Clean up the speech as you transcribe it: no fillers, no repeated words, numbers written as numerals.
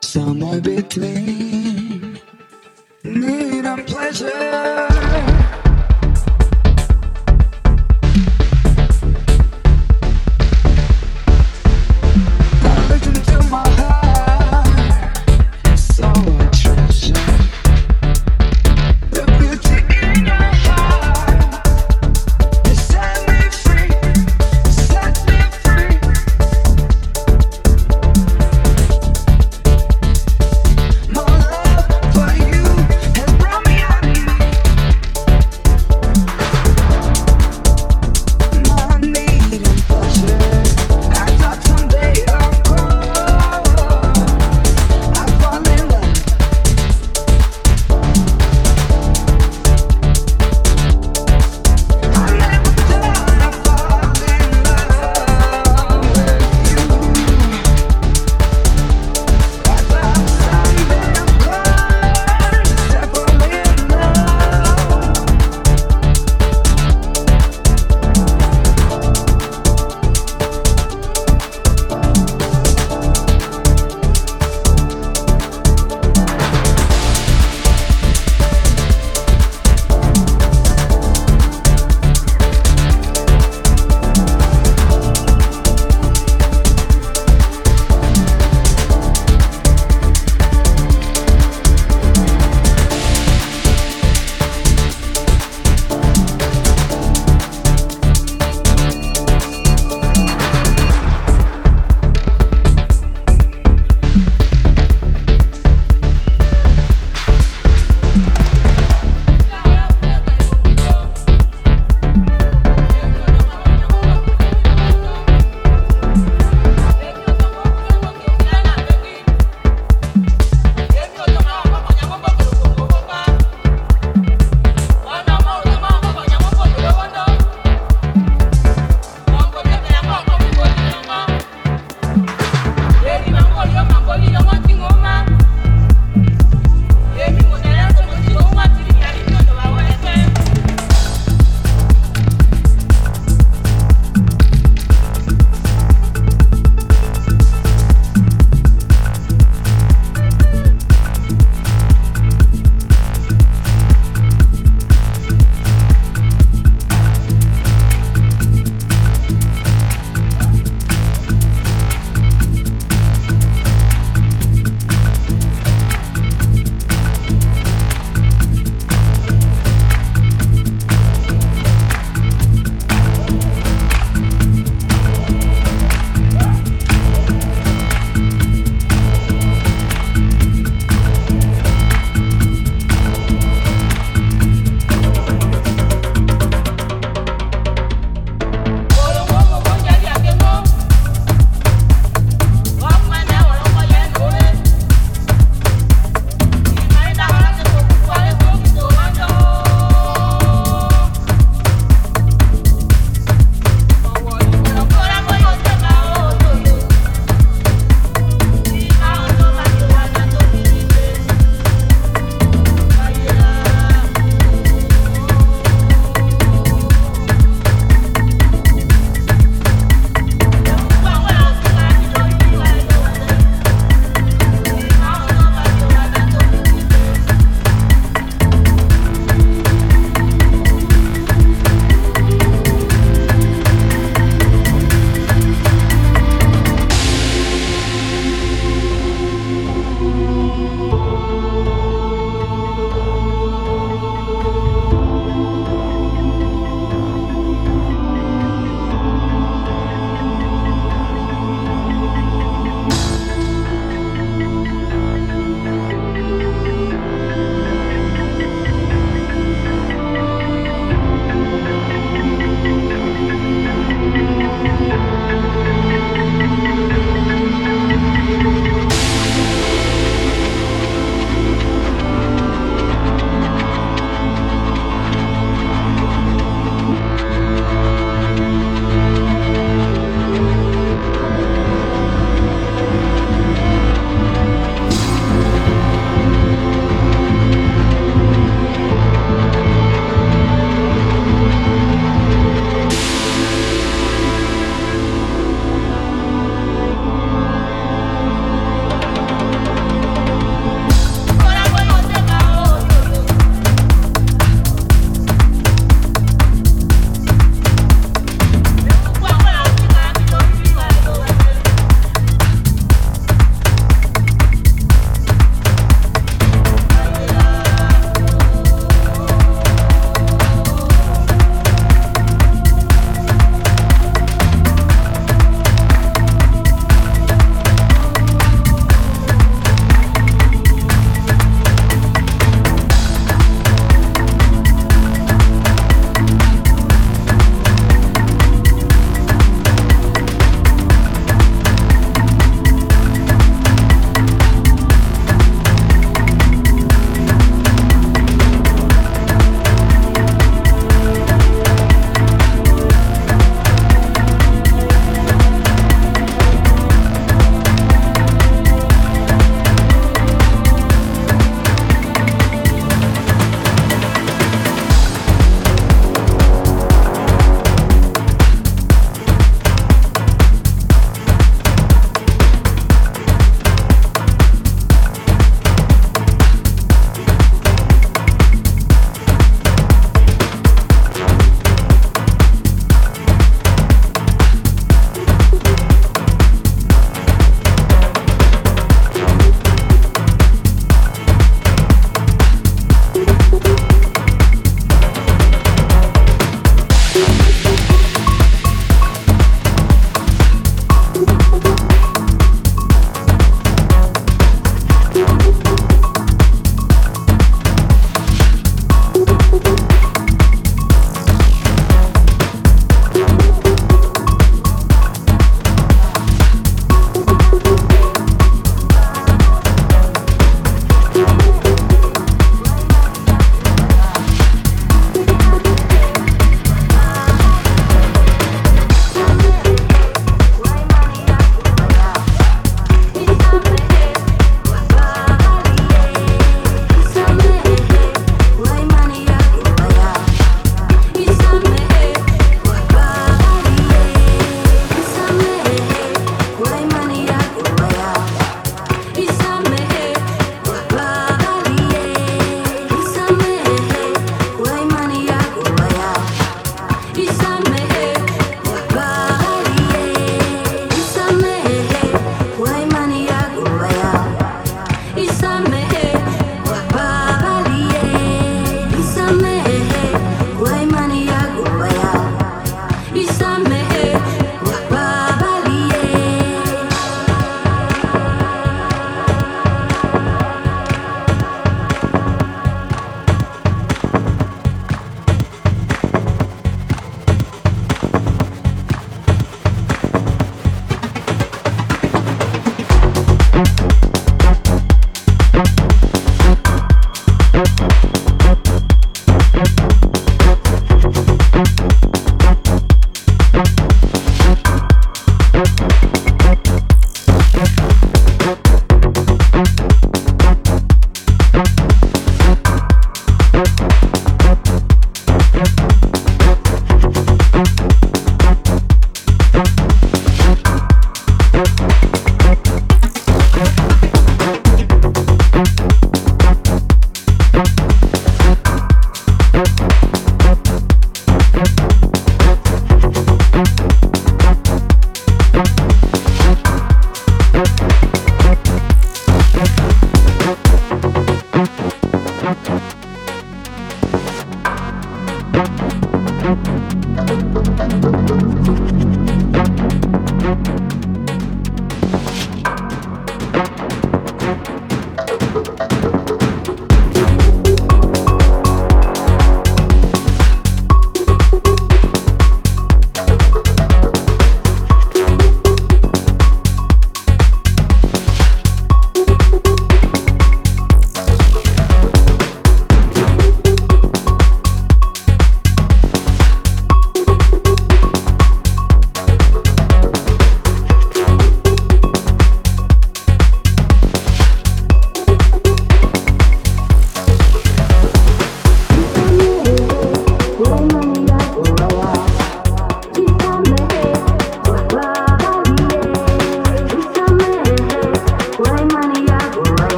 Somewhere between need and pleasure.